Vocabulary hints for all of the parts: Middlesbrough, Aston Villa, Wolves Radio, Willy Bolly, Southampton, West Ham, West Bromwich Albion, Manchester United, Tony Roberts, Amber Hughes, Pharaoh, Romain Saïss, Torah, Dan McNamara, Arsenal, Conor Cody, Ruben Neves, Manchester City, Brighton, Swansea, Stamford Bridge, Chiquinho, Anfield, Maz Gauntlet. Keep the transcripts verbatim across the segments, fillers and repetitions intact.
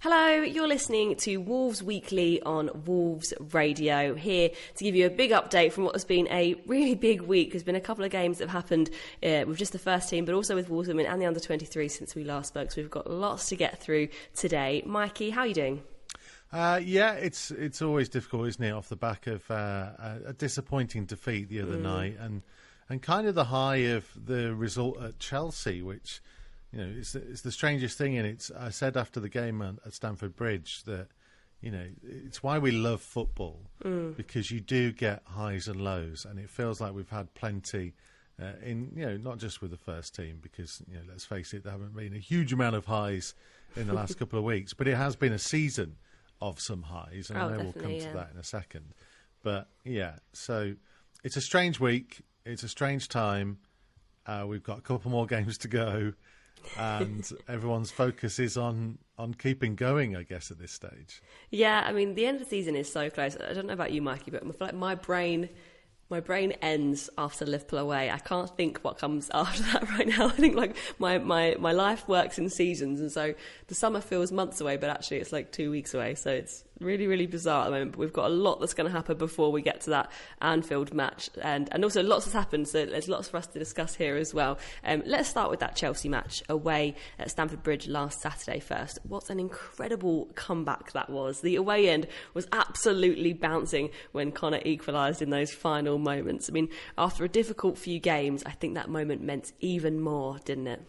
Hello, you're listening to Wolves Weekly on Wolves Radio, here to give you a big update from what has been a really big week. There's been a couple of games that have happened uh, with just the first team, but also with Wolves Women and the under twenty-three since we last spoke, so we've got lots to get through today. Mikey, how are you doing? Uh, yeah, it's it's always difficult, isn't it, off the back of uh, a disappointing defeat the other mm. night, and and kind of the high of the result at Chelsea, which... You know, it's it's the strangest thing, and it's. I said after the game at Stamford Bridge that, you know, it's why we love football mm. because you do get highs and lows, and it feels like we've had plenty. Uh, in you know, not just with the first team, because you know, let's face it, there haven't been a huge amount of highs in the last couple of weeks, but it has been a season of some highs, and oh, I know we'll come yeah. to that in a second. But yeah, so it's a strange week. It's a strange time. Uh, we've got a couple more games to go. And everyone's focus is on, on keeping going, I guess, at this stage. Yeah, I mean, the end of the season is so close. I don't know about you, Mikey, but I feel like my brain, my brain ends after Liverpool away. I can't think what comes after that right now. I think, like, my, my, my life works in seasons, and so the summer feels months away, but actually it's like two weeks away, so it's... really, really bizarre at the moment, but we've got a lot that's going to happen before we get to that Anfield match, and, and also lots has happened, so there's lots for us to discuss here as well. Um, let's start with that Chelsea match away at Stamford Bridge last Saturday first. What an incredible comeback that was. The away end was absolutely bouncing when Conor equalised in those final moments. I mean, after a difficult few games, I think that moment meant even more, didn't it?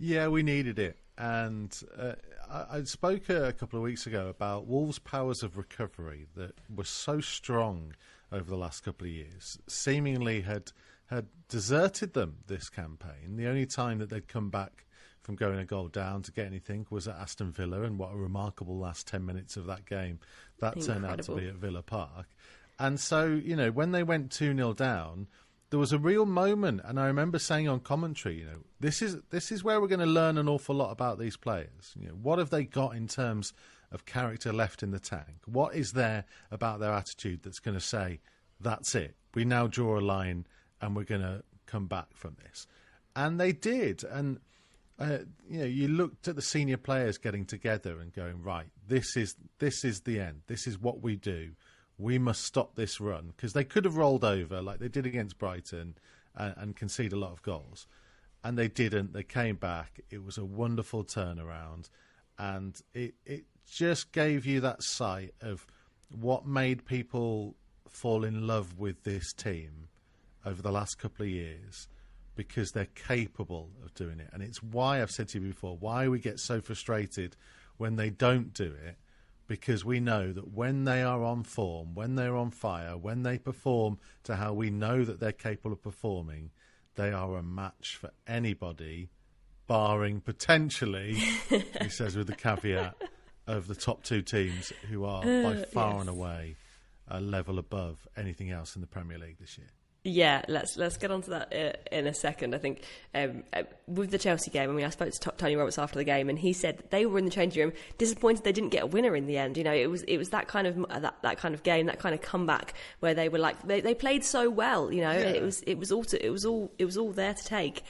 Yeah, we needed it, and... Uh... I spoke a couple of weeks ago about Wolves' powers of recovery that were so strong over the last couple of years, seemingly had had deserted them this campaign. The only time that they'd come back from going a goal down to get anything was at Aston Villa, and what a remarkable last ten minutes of that game. That Incredible. Turned out to be at Villa Park. And so, you know, when they went two nil down, there was a real moment, and I remember saying on commentary, you know, this is this is where we're going to learn an awful lot about these players. You know, what have they got in terms of character left in the tank? What is there about their attitude that's going to say, that's it, we now draw a line and we're going to come back from this? And they did. And, uh, you know, you looked at the senior players getting together and going, right, this is this is the end. This is what we do. We must stop this run, because they could have rolled over like they did against Brighton and, and concede a lot of goals. And they didn't. They came back. It was a wonderful turnaround. And it, it just gave you that sight of what made people fall in love with this team over the last couple of years, because they're capable of doing it. And it's why I've said to you before, why we get so frustrated when they don't do it, because we know that when they are on form, when they're on fire, when they perform to how we know that they're capable of performing, they are a match for anybody, barring potentially, he says with the caveat, of the top two teams who are uh, by far yes. and away a level above anything else in the Premier League this year. Yeah, let's let's get on to that uh, in a second. I think um, uh, with the Chelsea game, I mean, I spoke to T- Tony Roberts after the game, and he said that they were in the changing room disappointed they didn't get a winner in the end. You know, it was it was that kind of uh, that, that kind of game, that kind of comeback where they were like they, they played so well. You know, yeah. it was it was all to, it was all it was all there to take.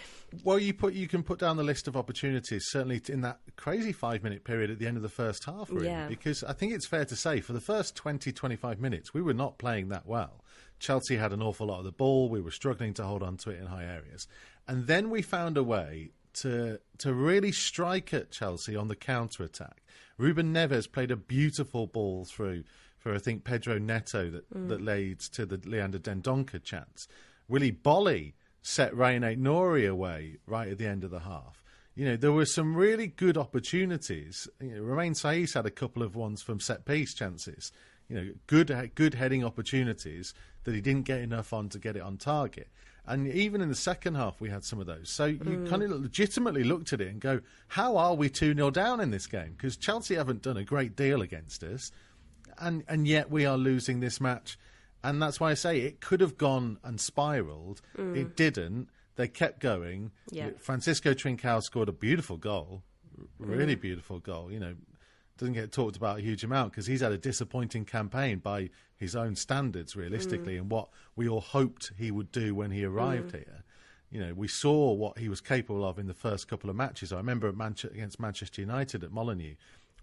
Well, you put you can put down the list of opportunities certainly in that crazy five minute period at the end of the first half, really, yeah. because I think it's fair to say for the first twenty, twenty-five minutes we were not playing that well. Chelsea had an awful lot of the ball. We were struggling to hold on to it in high areas. And then we found a way to to really strike at Chelsea on the counter-attack. Ruben Neves played a beautiful ball through for, I think, Pedro Neto that, mm. that led to the Leander Dendoncker chance. Willy Bolly set Ryan Aït-Nouri away right at the end of the half. You know, there were some really good opportunities. You know, Romain Saïss had a couple of ones from set-piece chances. You know, good good heading opportunities that he didn't get enough on to get it on target. And even in the second half, we had some of those. So you mm. kind of legitimately looked at it and go, how are we two nil down in this game? Because Chelsea haven't done a great deal against us, and, and yet we are losing this match. And that's why I say it could have gone and spiralled. Mm. It didn't. They kept going. Yeah. Francisco Trincao scored a beautiful goal, really mm. beautiful goal, you know. Doesn't get talked about a huge amount because he's had a disappointing campaign by his own standards, realistically, mm. and what we all hoped he would do when he arrived mm. here. You know, we saw what he was capable of in the first couple of matches. I remember at Man- against Manchester United at Molineux,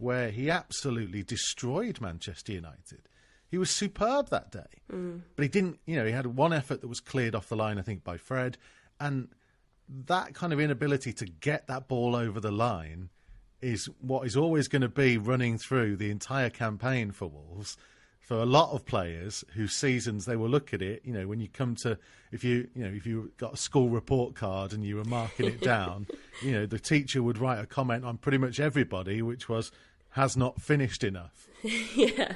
where he absolutely destroyed Manchester United. He was superb that day. Mm. But he didn't, you know, he had one effort that was cleared off the line, I think, by Fred. And that kind of inability to get that ball over the line is what is always going to be running through the entire campaign for Wolves. For a lot of players whose seasons they will look at it, you know, when you come to, if you, you know, if you got a school report card and you were marking it down, you know, the teacher would write a comment on pretty much everybody, which was, has not finished enough. Yeah.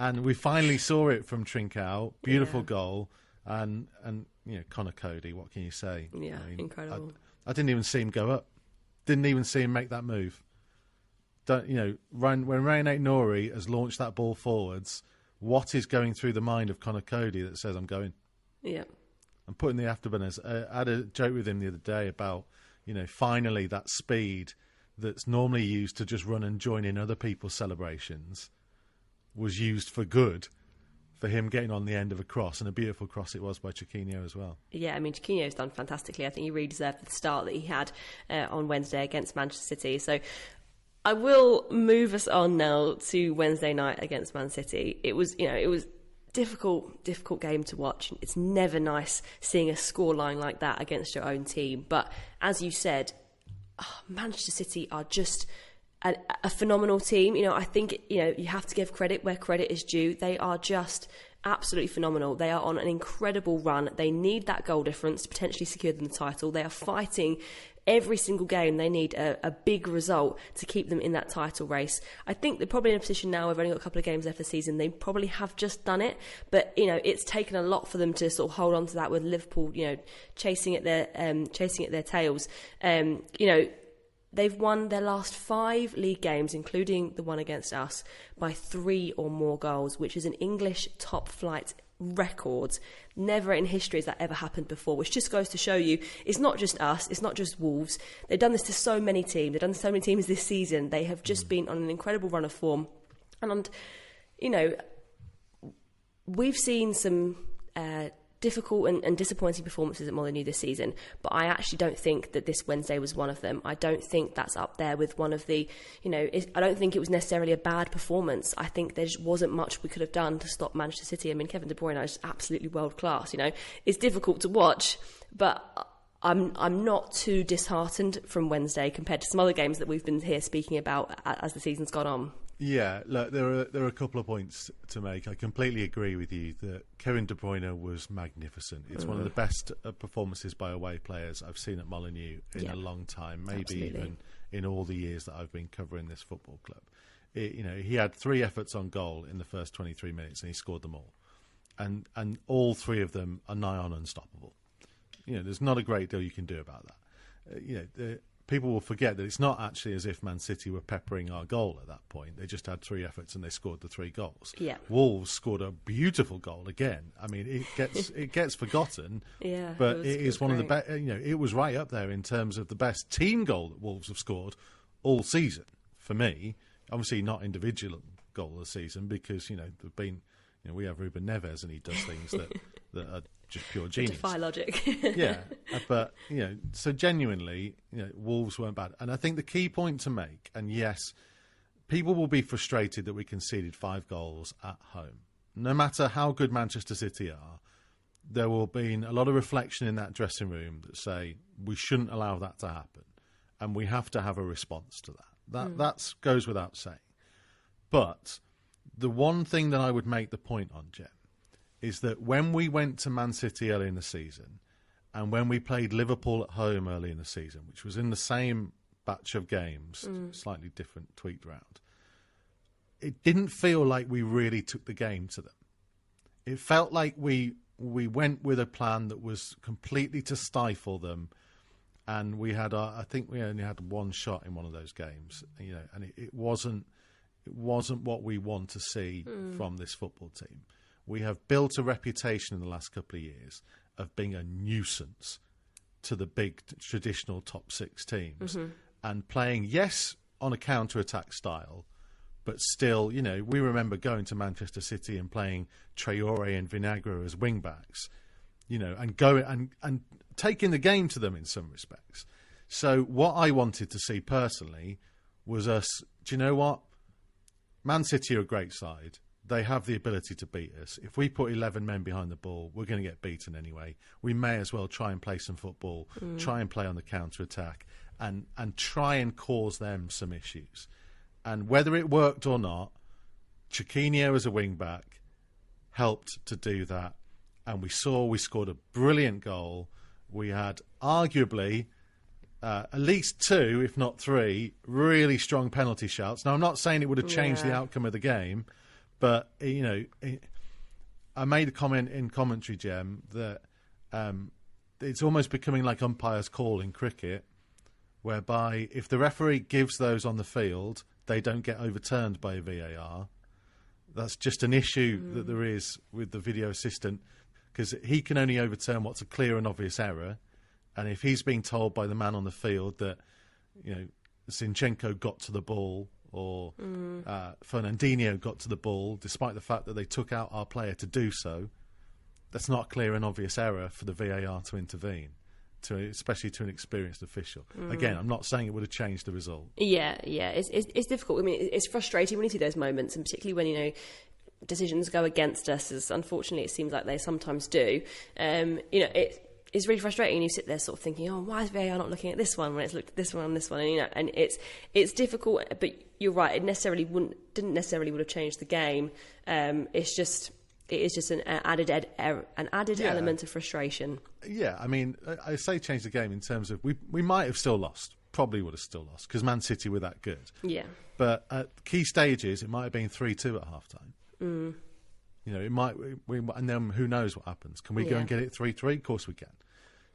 And we finally saw it from Trincao, beautiful yeah. goal, and, and, you know, Conor Cody, what can you say? Yeah, I mean, incredible. I, I didn't even see him go up. Didn't even see him make that move. Don't, you know, Ryan, when Ryan Aït-Nouri has launched that ball forwards, what is going through the mind of Conor Cody that says, I'm going? Yeah. I'm putting the afterburners. I had a joke with him the other day about, you know, finally that speed that's normally used to just run and join in other people's celebrations was used for good for him getting on the end of a cross, and a beautiful cross it was by Chiquinho as well. Yeah, I mean, Chiquinho's done fantastically. I think he really deserved the start that he had uh, on Wednesday against Manchester City. So I will move us on now to Wednesday night against Man City. It was, you know, it was difficult, difficult game to watch. It's never nice seeing a scoreline like that against your own team. But as you said, oh, Manchester City are just a, a phenomenal team. You know, I think, you know, you have to give credit where credit is due. They are just absolutely phenomenal. They are on an incredible run. They need that goal difference to potentially secure them the title. They are fighting every single game. They need a, a big result to keep them in that title race. I think they're probably in a position now, we've only got a couple of games left of the season, they probably have just done it, but you know, it's taken a lot for them to sort of hold on to that, with Liverpool, you know, chasing at their um, chasing at their tails. Um, you know, they've won their last five league games, including the one against us, by three or more goals, which is an English top flight record. Never in history has that ever happened before, which just goes to show you it's not just us, it's not just Wolves. They've done this to so many teams. They've done so many teams this season. They have just been on an incredible run of form. And, you know, we've seen some uh, difficult and, and disappointing performances at Molineux this season, but I actually don't think that this Wednesday was one of them. I don't think that's up there with one of the, you know, it, I don't think it was necessarily a bad performance. I think there just wasn't much we could have done to stop Manchester City. I mean, Kevin De Bruyne is absolutely world class. You know, it's difficult to watch, but I'm I'm not too disheartened from Wednesday compared to some other games that we've been here speaking about as the season's gone on. Yeah, look, there are there are a couple of points to make. I completely agree with you that Kevin De Bruyne was magnificent. It's mm. one of the best performances by away players I've seen at Molineux in yeah. a long time, maybe Absolutely. even in all the years that I've been covering this football club. It, you know, he had three efforts on goal in the first twenty-three minutes, and he scored them all. And and all three of them are nigh on unstoppable. You know, there's not a great deal you can do about that. Uh, you know, the, people will forget that it's not actually as if Man City were peppering our goal at that point. They just had three efforts and they scored the three goals. Yeah. Wolves scored a beautiful goal again. I mean, it gets it gets forgotten. Yeah, but it, it is one great. of the best. You know, it was right up there in terms of the best team goal that Wolves have scored all season. For me, obviously not individual goal of the season, because you know there've been. You know, we have Ruben Neves and he does things that, that are just pure genius. Defy logic. Yeah, but, you know, so genuinely, you know, Wolves weren't bad. And I think the key point to make, and yes, people will be frustrated that we conceded five goals at home. No matter how good Manchester City are, there will be a lot of reflection in that dressing room that say, we shouldn't allow that to happen. And we have to have a response to that. That mm. that's, goes without saying. But the one thing that I would make the point on, Jen, is that when we went to Man City early in the season and when we played Liverpool at home early in the season, which was in the same batch of games, mm. slightly different, tweaked round, it didn't feel like we really took the game to them. It felt like we we went with a plan that was completely to stifle them, and we had our, I think we only had one shot in one of those games, you know, and it, it wasn't It wasn't what we want to see mm. from this football team. We have built a reputation in the last couple of years of being a nuisance to the big traditional top six teams mm-hmm. and playing, yes, on a counter-attack style, but still, you know, we remember going to Manchester City and playing Traore and Vinagre as wing-backs, you know, and, go, and, and taking the game to them in some respects. So what I wanted to see personally was us, do you know what? Man City are a great side. They have the ability to beat us. If we put eleven men behind the ball, we're going to get beaten anyway. We may as well try and play some football, mm. try and play on the counter-attack, and, and try and cause them some issues. And whether it worked or not, Chiquinho as a wing-back helped to do that. And we saw we scored a brilliant goal. We had arguably... Uh, at least two, if not three, really strong penalty shouts. Now, I'm not saying it would have changed yeah. the outcome of the game, but, you know, it, I made a comment in commentary, Gem, that um, it's almost becoming like umpire's call in cricket, whereby if the referee gives those on the field, they don't get overturned by a V A R. That's just an issue mm. that there is with the video assistant, because he can only overturn what's a clear and obvious error. And if he's being told by the man on the field that, you know, Zinchenko got to the ball or mm. uh, Fernandinho got to the ball, despite the fact that they took out our player to do so, that's not a clear and obvious error for the V A R to intervene, to especially to an experienced official. Mm. Again, I'm not saying it would have changed the result. Yeah, yeah, it's, it's it's difficult. I mean, it's frustrating when you see those moments, and particularly when, you know, decisions go against us, as unfortunately it seems like they sometimes do. Um, you know, it's... It's really frustrating, and you sit there sort of thinking, oh, why is V A R not looking at this one when it's looked at this one and this one? And, you know, and it's it's difficult, but you're right, it necessarily wouldn't didn't necessarily would have changed the game. Um, it's just it is just an added ed, er, an added yeah. element of frustration. Yeah, I mean, I say change the game in terms of we we might have still lost, probably would have still lost, because Man City were that good. Yeah, but at key stages, it might have been three two at half time. Mm. You know, it might, we, and then who knows what happens? Can we yeah. go and get it three three? Of course we can.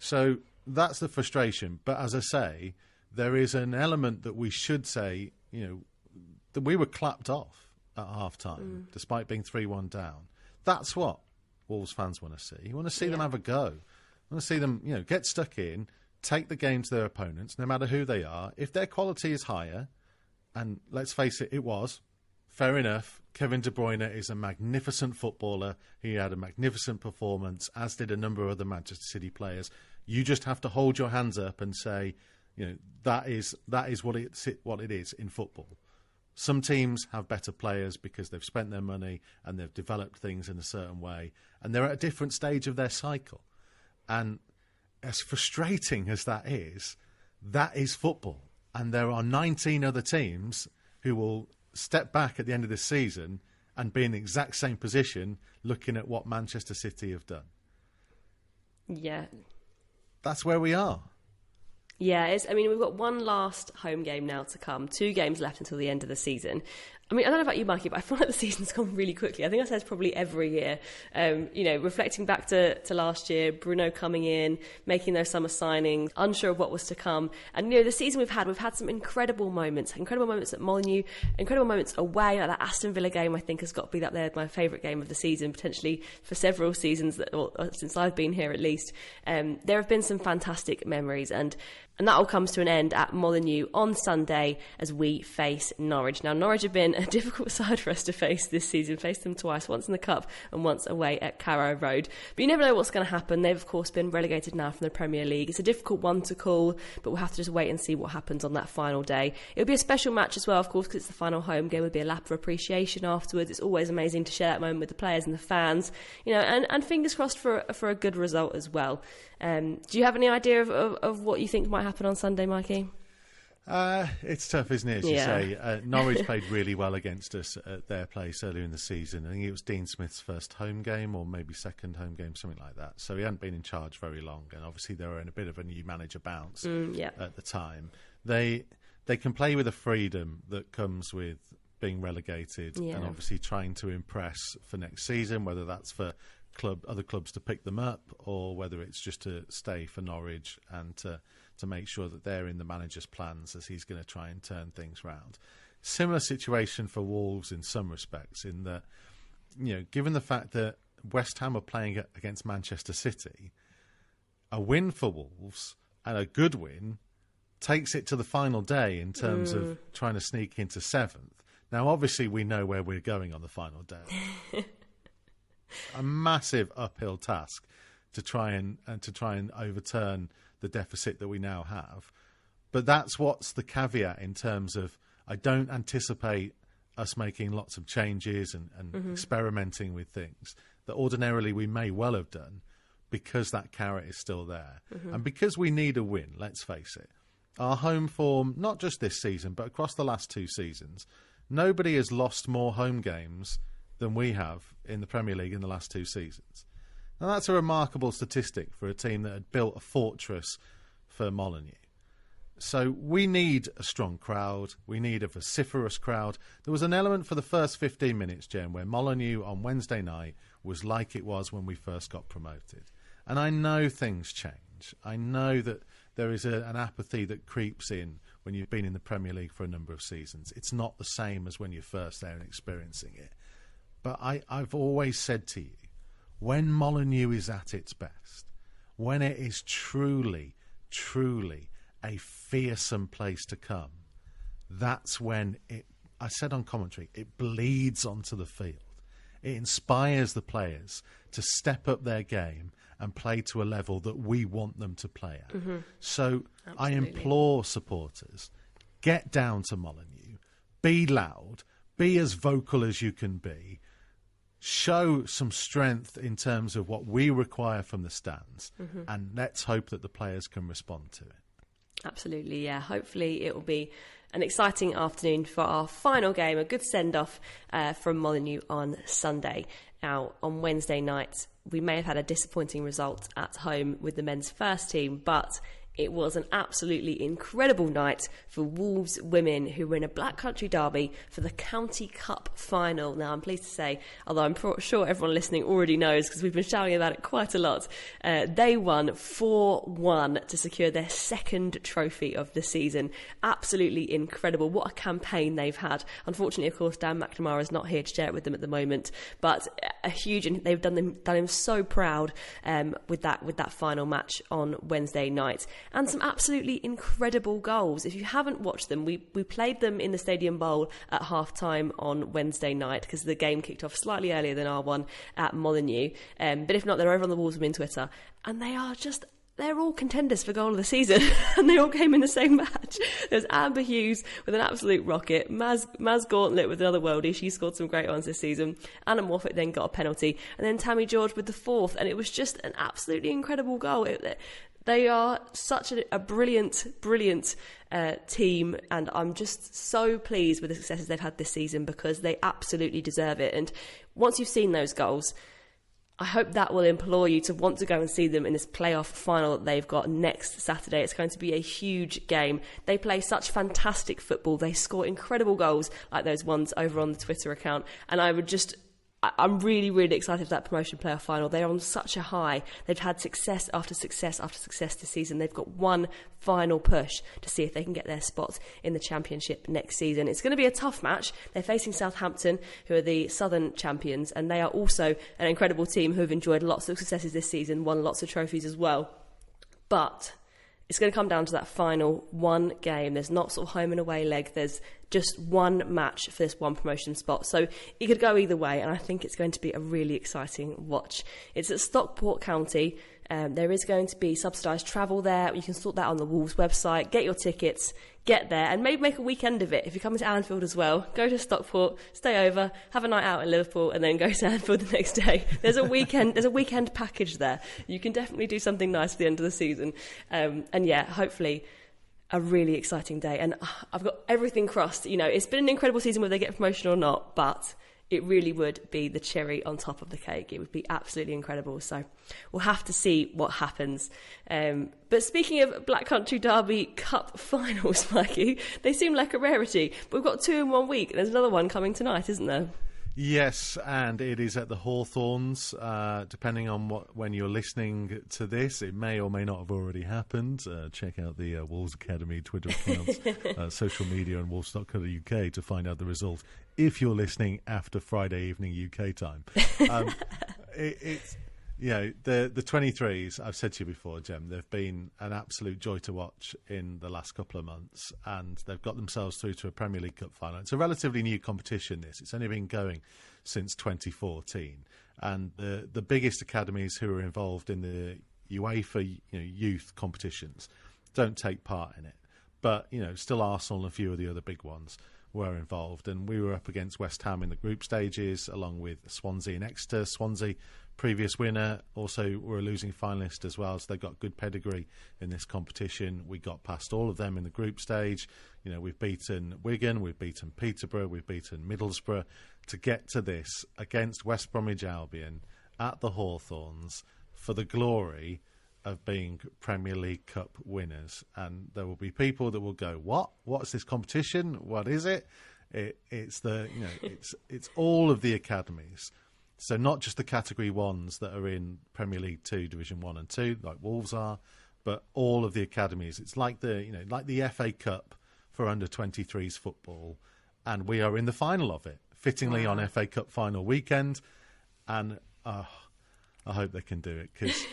So that's the frustration. But as I say, there is an element that we should say, you know, that we were clapped off at half-time, mm. despite being three one down. That's what Wolves fans want to see. You want to see yeah. them have a go. You want to see them, you know, get stuck in, take the game to their opponents, no matter who they are. If their quality is higher, and let's face it, it was, fair enough, Kevin De Bruyne is a magnificent footballer. He had a magnificent performance, as did a number of other Manchester City players. You just have to hold your hands up and say, you know, that is that is what it's what it is in football. Some teams have better players because they've spent their money and they've developed things in a certain way, and they're at a different stage of their cycle. And as frustrating as that is, that is football. And there are nineteen other teams who will step back at the end of this season and be in the exact same position looking at what Manchester City have done. Yeah. That's where we are. Yeah, it's, I mean, we've got one last home game now to come, two games left until the end of the season. I mean, I don't know about you, Mikey, but I feel like the season's gone really quickly. I think I said probably every year. Um, you know, reflecting back to, to last year, Bruno coming in, making those summer signings, unsure of what was to come. And, you know, the season we've had, we've had some incredible moments, incredible moments at Molineux, incredible moments away. Like that Aston Villa game, I think, has got to be up there, my favourite game of the season, potentially for several seasons, that, or since I've been here at least. Um, there have been some fantastic memories, and... And that all comes to an end at Molineux on Sunday as we face Norwich. Now, Norwich have been a difficult side for us to face this season. Faced them twice, once in the Cup and once away at Carrow Road. But you never know what's going to happen. They've, of course, been relegated now from the Premier League. It's a difficult one to call, but we'll have to just wait and see what happens on that final day. It'll be a special match as well, of course, because it's the final home game. It'll be a lap of appreciation afterwards. It's always amazing to share that moment with the players and the fans, you know, and, and fingers crossed for, for a good result as well. Um, do you have any idea of, of, of what you think might happen? happen on Sunday, Mikey? Uh, it's tough, isn't it, as yeah. you say. Uh, Norwich played really well against us at their place earlier in the season. I think it was Dean Smith's first home game or maybe second home game, something like that. So he hadn't been in charge very long, and obviously they were in a bit of a new manager bounce mm, yeah. at the time. They they can play with a freedom that comes with being relegated yeah. and obviously trying to impress for next season, whether that's for club other clubs to pick them up or whether it's just to stay for Norwich and to to make sure that they're in the manager's plans as he's going to try and turn things round. Similar situation for Wolves in some respects, in that, you know, given the fact that West Ham are playing against Manchester City, a win for Wolves, and a good win, takes it to the final day in terms mm. of trying to sneak into seventh. Now, obviously, we know where we're going on the final day. A massive uphill task to try and, and to try and overturn the deficit that we now have. But that's what's the caveat in terms of I don't anticipate us making lots of changes and, and mm-hmm. experimenting with things that ordinarily we may well have done, because that carrot is still there. Mm-hmm. And because we need a win, let's face it. Our home form, not just this season, but across the last two seasons, nobody has lost more home games than we have in the Premier League in the last two seasons. Now, that's a remarkable statistic for a team that had built a fortress for Molineux. So we need a strong crowd. We need a vociferous crowd. There was an element for the first fifteen minutes, Jen, where Molineux on Wednesday night was like it was when we first got promoted. And I know things change. I know that there is a, an apathy that creeps in when you've been in the Premier League for a number of seasons. It's not the same as when you're first there and experiencing it. But I, I've always said to you, when Molineux is at its best, when it is truly, truly a fearsome place to come, that's when it, I said on commentary, it bleeds onto the field. It inspires the players to step up their game and play to a level that we want them to play at. Mm-hmm. So absolutely. I implore supporters, get down to Molineux, be loud, be as vocal as you can be, show some strength in terms of what we require from the stands, mm-hmm. and let's hope that the players can respond to it. Absolutely, yeah. Hopefully it will be an exciting afternoon for our final game, a good send-off uh, from Molineux on Sunday. Now, on Wednesday night, we may have had a disappointing result at home with the men's first team, but it was an absolutely incredible night for Wolves women, who were in a Black Country derby for the County Cup final. Now, I'm pleased to say, although I'm sure everyone listening already knows because we've been shouting about it quite a lot, uh, they won four one to secure their second trophy of the season. Absolutely incredible. What a campaign they've had. Unfortunately, of course, Dan McNamara is not here to share it with them at the moment, but a huge, they've done them, done him so proud um, with that with that final match on Wednesday night. And some absolutely incredible goals. If you haven't watched them, we, we played them in the Stadium Bowl at half-time on Wednesday night because the game kicked off slightly earlier than our one at Molineux. Um, but if not, they're over on the Wolves Women Twitter. And they are just... they're all contenders for goal of the season, and they all came in the same match. There's Amber Hughes with an absolute rocket, Maz, Maz Gauntlet with another worldie, she scored some great ones this season, Anna Moffat then got a penalty, and then Tammy George with the fourth, and it was just an absolutely incredible goal. It, they are such a, a brilliant, brilliant uh, team, and I'm just so pleased with the successes they've had this season because they absolutely deserve it. And once you've seen those goals, I hope that will implore you to want to go and see them in this playoff final that they've got next Saturday. It's going to be a huge game. They play such fantastic football. They score incredible goals like those ones over on the Twitter account. And I would just... I'm really, really excited for that promotion playoff final. They're on such a high. They've had success after success after success this season. They've got one final push to see if they can get their spot in the Championship next season. It's going to be a tough match. They're facing Southampton, who are the Southern champions, and they are also an incredible team who have enjoyed lots of successes this season, won lots of trophies as well. But it's going to come down to that final one game. There's not sort of home and away leg. There's just one match for this one promotion spot. So it could go either way, and I think it's going to be a really exciting watch. It's at Stockport County. Um, there is going to be subsidised travel there. You can sort that on the Wolves website. Get your tickets, get there, and maybe make a weekend of it. If you're coming to Anfield as well, go to Stockport, stay over, have a night out in Liverpool, and then go to Anfield the next day. There's a weekend There's a weekend package there. You can definitely do something nice at the end of the season. Um, and yeah, hopefully a really exciting day. And uh, I've got everything crossed. You know, it's been an incredible season whether they get promotion or not, but it really would be the cherry on top of the cake. It would be absolutely incredible. So we'll have to see what happens. Um, but speaking of Black Country Derby Cup finals, Mikey, they seem like a rarity. But we've got two in one week, and there's another one coming tonight, isn't there? Yes, and it is at the Hawthorns. Uh, depending on what when you're listening to this, it may or may not have already happened. Uh, check out the uh, Wolves Academy Twitter accounts, uh, social media, and wolves dot co dot U K to find out the result, if you're listening after Friday evening U K time. Um, it, it's, you know, the, the twenty-threes, I've said to you before, Jem, they've been an absolute joy to watch in the last couple of months, and they've got themselves through to a Premier League Cup final. It's a relatively new competition, this. It's only been going since twenty fourteen. And the, the biggest academies who are involved in the UEFA, you know, youth competitions don't take part in it. But, you know, still Arsenal and a few of the other big ones were involved, and we were up against West Ham in the group stages, along with Swansea and Exeter. Swansea, previous winner, also were a losing finalist as well, so they've got good pedigree in this competition. We got past all of them in the group stage. You know, we've beaten Wigan, we've beaten Peterborough, we've beaten Middlesbrough. To get to this against West Bromwich Albion at the Hawthorns for the glory of being Premier League Cup winners, and there will be people that will go, what what's this competition, what is it? It it's the, you know, it's it's all of the academies, so not just the category ones that are in Premier League two, Division one and two like Wolves are, but all of the academies. It's like the, you know, like the F A Cup for under twenty-threes football, and we are in the final of it, fittingly on F A Cup final weekend. And uh, I hope they can do it, because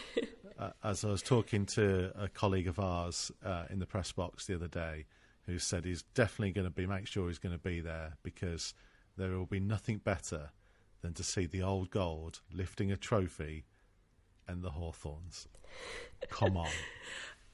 Uh, as I was talking to a colleague of ours uh, in the press box the other day, who said he's definitely going to be, make sure he's going to be there, because there will be nothing better than to see the old gold lifting a trophy and the Hawthorns. Come on.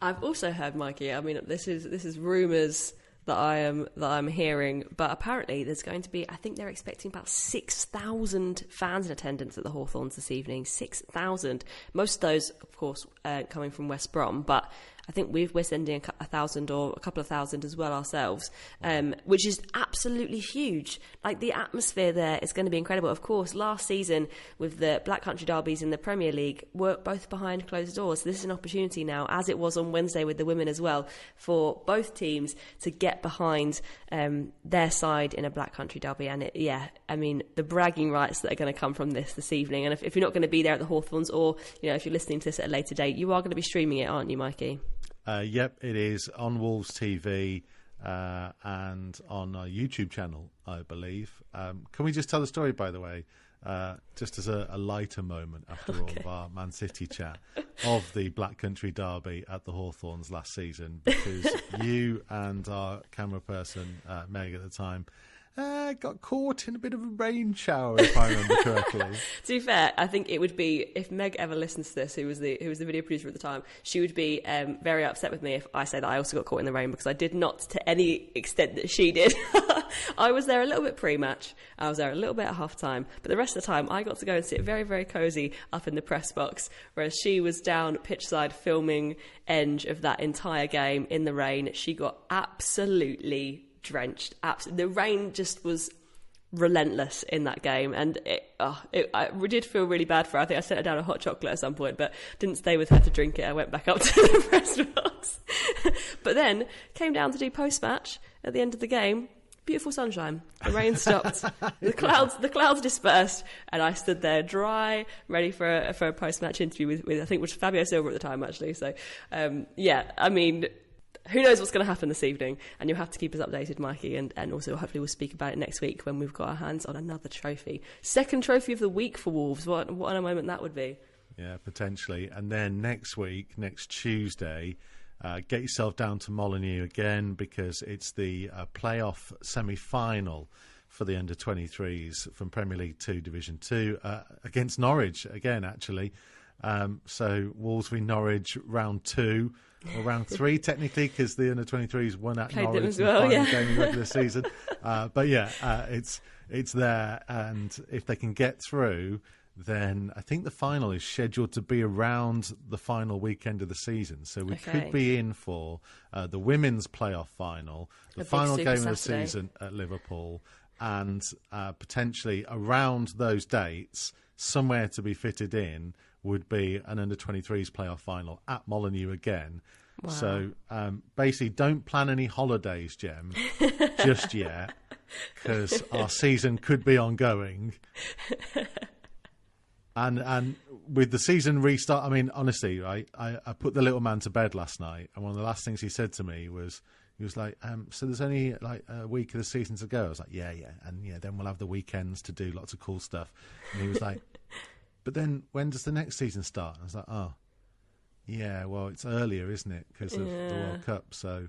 I've also heard, Mikey, I mean, this is this is rumours that I am that I'm hearing, but apparently there's going to be, I think they're expecting about six thousand fans in attendance at the Hawthorns this evening. six thousand. Most of those, of course, uh, coming from West Brom, but I think we've, we're sending a, a thousand or a couple of thousand as well ourselves, um, which is absolutely huge. Like, the atmosphere there is going to be incredible. Of course, last season with the Black Country derbies in the Premier League were both behind closed doors. So this is an opportunity now, as it was on Wednesday with the women as well, for both teams to get behind um, their side in a Black Country derby. And it, yeah, I mean, the bragging rights that are going to come from this this evening. And if, if you're not going to be there at the Hawthorns, or, you know, if you're listening to this at a later date, you are going to be streaming it, aren't you, Mikey? Uh, yep, it is on Wolves T V uh, and on our YouTube channel, I believe. Um, can we just tell the story, by the way, uh, just as a, a lighter moment after okay. all of our Man City chat, of the Black Country derby at the Hawthorns last season, because you and our camera person, uh, Meg at the time, Uh, got caught in a bit of a rain shower, if I remember correctly. To be fair, I think it would be, if Meg ever listens to this, who was the who was the video producer at the time, she would be um, very upset with me if I say that I also got caught in the rain, because I did not, to any extent that she did. I was there a little bit pre-match, I was there a little bit at half-time, but the rest of the time I got to go and sit very, very cosy up in the press box, whereas she was down pitchside filming end of that entire game in the rain. She got absolutely drenched. Absolutely, the rain just was relentless in that game, and it, oh, it, I did feel really bad for her. I think I sent her down a hot chocolate at some point, but didn't stay with her to drink it. I went back up to the press box, but then came down to do post-match at the end of the game. Beautiful sunshine. The rain stopped. The clouds, the clouds dispersed, and I stood there dry, ready for a, for a post-match interview with, with I think it was Fabio Silva at the time, actually. So, um, yeah, I mean, who knows what's going to happen this evening, and you'll have to keep us updated, Mikey, and, and also hopefully we'll speak about it next week when we've got our hands on another trophy. Second trophy of the week for Wolves. What, what a moment that would be. Yeah, potentially. And then next week, next Tuesday, uh, get yourself down to Molineux again, because it's the uh, playoff semi-final for the under twenty-threes from Premier League two, Division two, uh, against Norwich again, actually. Um, so Wolves v Norwich, round two. Well, round three technically, because the under twenty-threes won at Played Norwich as well, in the final yeah. game of the regular season. Uh, but yeah, uh, it's it's there, and if they can get through, then I think the final is scheduled to be around the final weekend of the season. So we okay. could be in for uh, the women's playoff final, the a final game Saturday. of the season at Liverpool, and uh, potentially around those dates, somewhere to be fitted in would be an under twenty-threes playoff final at Molineux again. Wow. So um, basically, don't plan any holidays, Gem, just yet, because our season could be ongoing. And and with the season restart, I mean, honestly, right, I, I put the little man to bed last night, and one of the last things he said to me was, he was like, um, so there's only like a week of the season to go. I was like, yeah, yeah. And yeah, then we'll have the weekends to do lots of cool stuff. And he was like, but then when does the next season start? And I was like, oh, yeah, well, it's earlier, isn't it? Because of yeah. the World Cup. So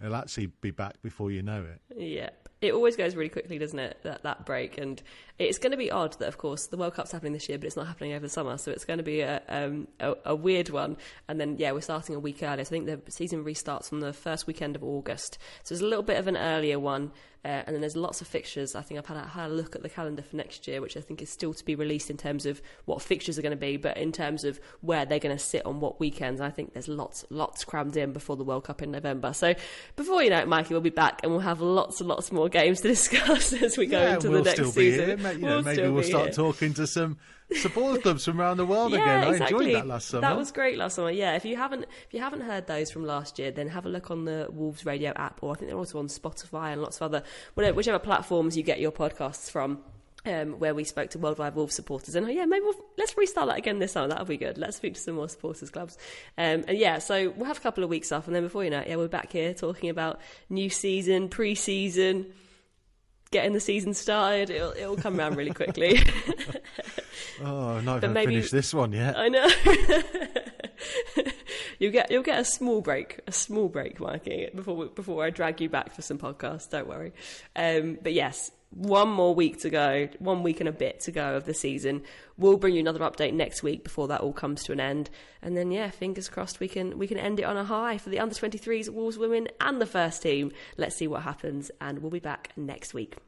it'll actually be back before you know it. Yeah. It always goes really quickly, doesn't it, that, that break? And it's going to be odd that, of course, the World Cup's happening this year, but it's not happening over the summer. So it's going to be a, um, a, a weird one. And then, yeah, we're starting a week earlier. So I think the season restarts on the first weekend of August. So it's a little bit of an earlier one Uh, and then there's lots of fixtures. I think I've had a, had a look at the calendar for next year, which I think is still to be released in terms of what fixtures are going to be, but in terms of where they're going to sit on what weekends, I think there's lots, lots crammed in before the World Cup in November. So before you know it, Mikey, we'll be back and we'll have lots and lots more games to discuss as we go yeah, into we'll the next season. Here. Maybe, you we'll know, maybe we'll start here. talking to some supporter clubs from around the world yeah, again. Exactly. I enjoyed that last summer. That was great last summer. Yeah, if you haven't if you haven't heard those from last year, then have a look on the Wolves Radio app, or I think they're also on Spotify and lots of other whatever, whichever platforms you get your podcasts from. Um, where we spoke to worldwide Wolves supporters, and oh, yeah, maybe we'll, let's restart that again this summer. That'll be good. Let's speak to some more supporters clubs, um, and yeah, so we'll have a couple of weeks off, and then before you know it, yeah, we're back here talking about new season, pre-season, getting the season started. It'll it'll come around really quickly. Oh, I'm not even maybe, finished this one yet. I know. You'll get you'll get a small break, a small break, Mikey, before we, before I drag you back for some podcasts. Don't worry. Um, but yes. One more week to go, one week and a bit to go of the season. We'll bring you another update next week before that all comes to an end. And then, yeah, fingers crossed we can we can end it on a high for the under twenty-threes, Wolves women and the first team. Let's see what happens, and we'll be back next week.